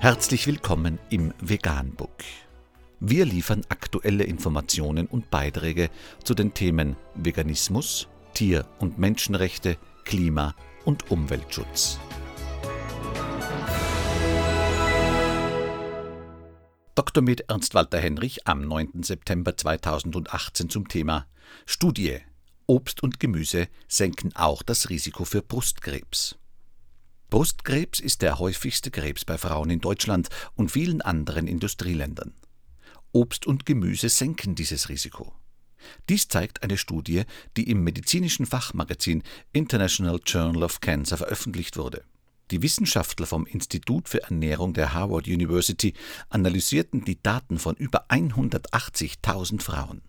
Herzlich willkommen im Veganbook. Wir liefern aktuelle Informationen und Beiträge zu den Themen Veganismus, Tier- und Menschenrechte, Klima- und Umweltschutz. Dr. Med. Ernst-Walter-Henrich am 9. September 2018 zum Thema Studie: Obst und Gemüse senken auch das Risiko für Brustkrebs. Brustkrebs ist der häufigste Krebs bei Frauen in Deutschland und vielen anderen Industrieländern. Obst und Gemüse senken dieses Risiko. Dies zeigt eine Studie, die im medizinischen Fachmagazin International Journal of Cancer veröffentlicht wurde. Die Wissenschaftler vom Institut für Ernährung der Harvard University analysierten die Daten von über 180.000 Frauen.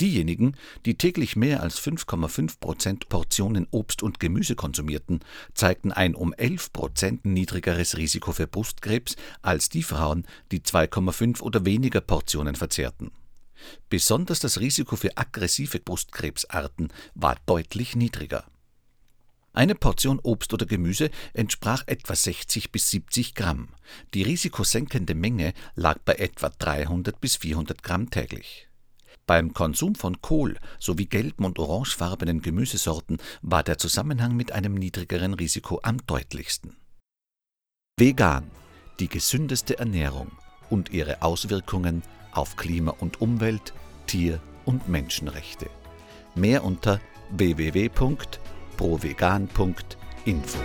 Diejenigen, die täglich mehr als 5,5% Portionen Obst und Gemüse konsumierten, zeigten ein um 11% niedrigeres Risiko für Brustkrebs als die Frauen, die 2,5 oder weniger Portionen verzehrten. Besonders das Risiko für aggressive Brustkrebsarten war deutlich niedriger. Eine Portion Obst oder Gemüse entsprach etwa 60 bis 70 Gramm. Die risikosenkende Menge lag bei etwa 300 bis 400 Gramm täglich. Beim Konsum von Kohl sowie gelben und orangefarbenen Gemüsesorten war der Zusammenhang mit einem niedrigeren Risiko am deutlichsten. Vegan, die gesündeste Ernährung und ihre Auswirkungen auf Klima und Umwelt, Tier- und Menschenrechte. Mehr unter www.provegan.info.